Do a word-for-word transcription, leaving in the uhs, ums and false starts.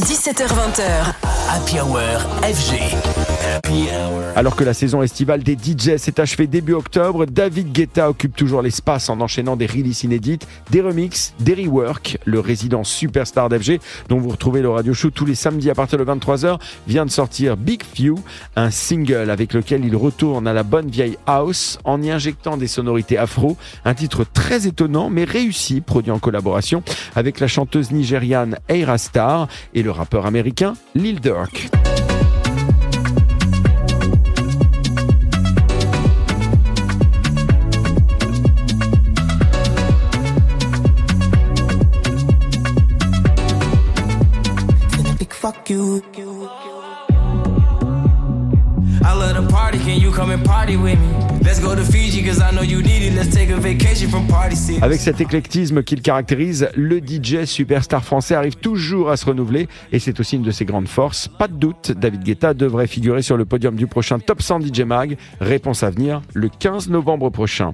dix-sept heures vingt. Happy Hour F G. Happy Hour. Alors que la saison estivale des D J s'est achevée début octobre, David Guetta occupe toujours l'espace en enchaînant des releases inédites, des remixes, des reworks. Le résident superstar d'F G, dont vous retrouvez le radio show tous les samedis à partir de vingt-trois heures, vient de sortir Big Few, un single avec lequel il retourne à la bonne vieille house en y injectant des sonorités afro. Un titre très étonnant mais réussi, produit en collaboration avec la chanteuse nigériane Ayra Starr et le rappeur américain Lil Durk. Fuck you. I love to party, can you come and party with me? Avec cet éclectisme qu'il caractérise, le D J superstar français arrive toujours à se renouveler et c'est aussi une de ses grandes forces. Pas de doute, David Guetta devrait figurer sur le podium du prochain Top cent D J Mag. Réponse à venir le quinze novembre prochain.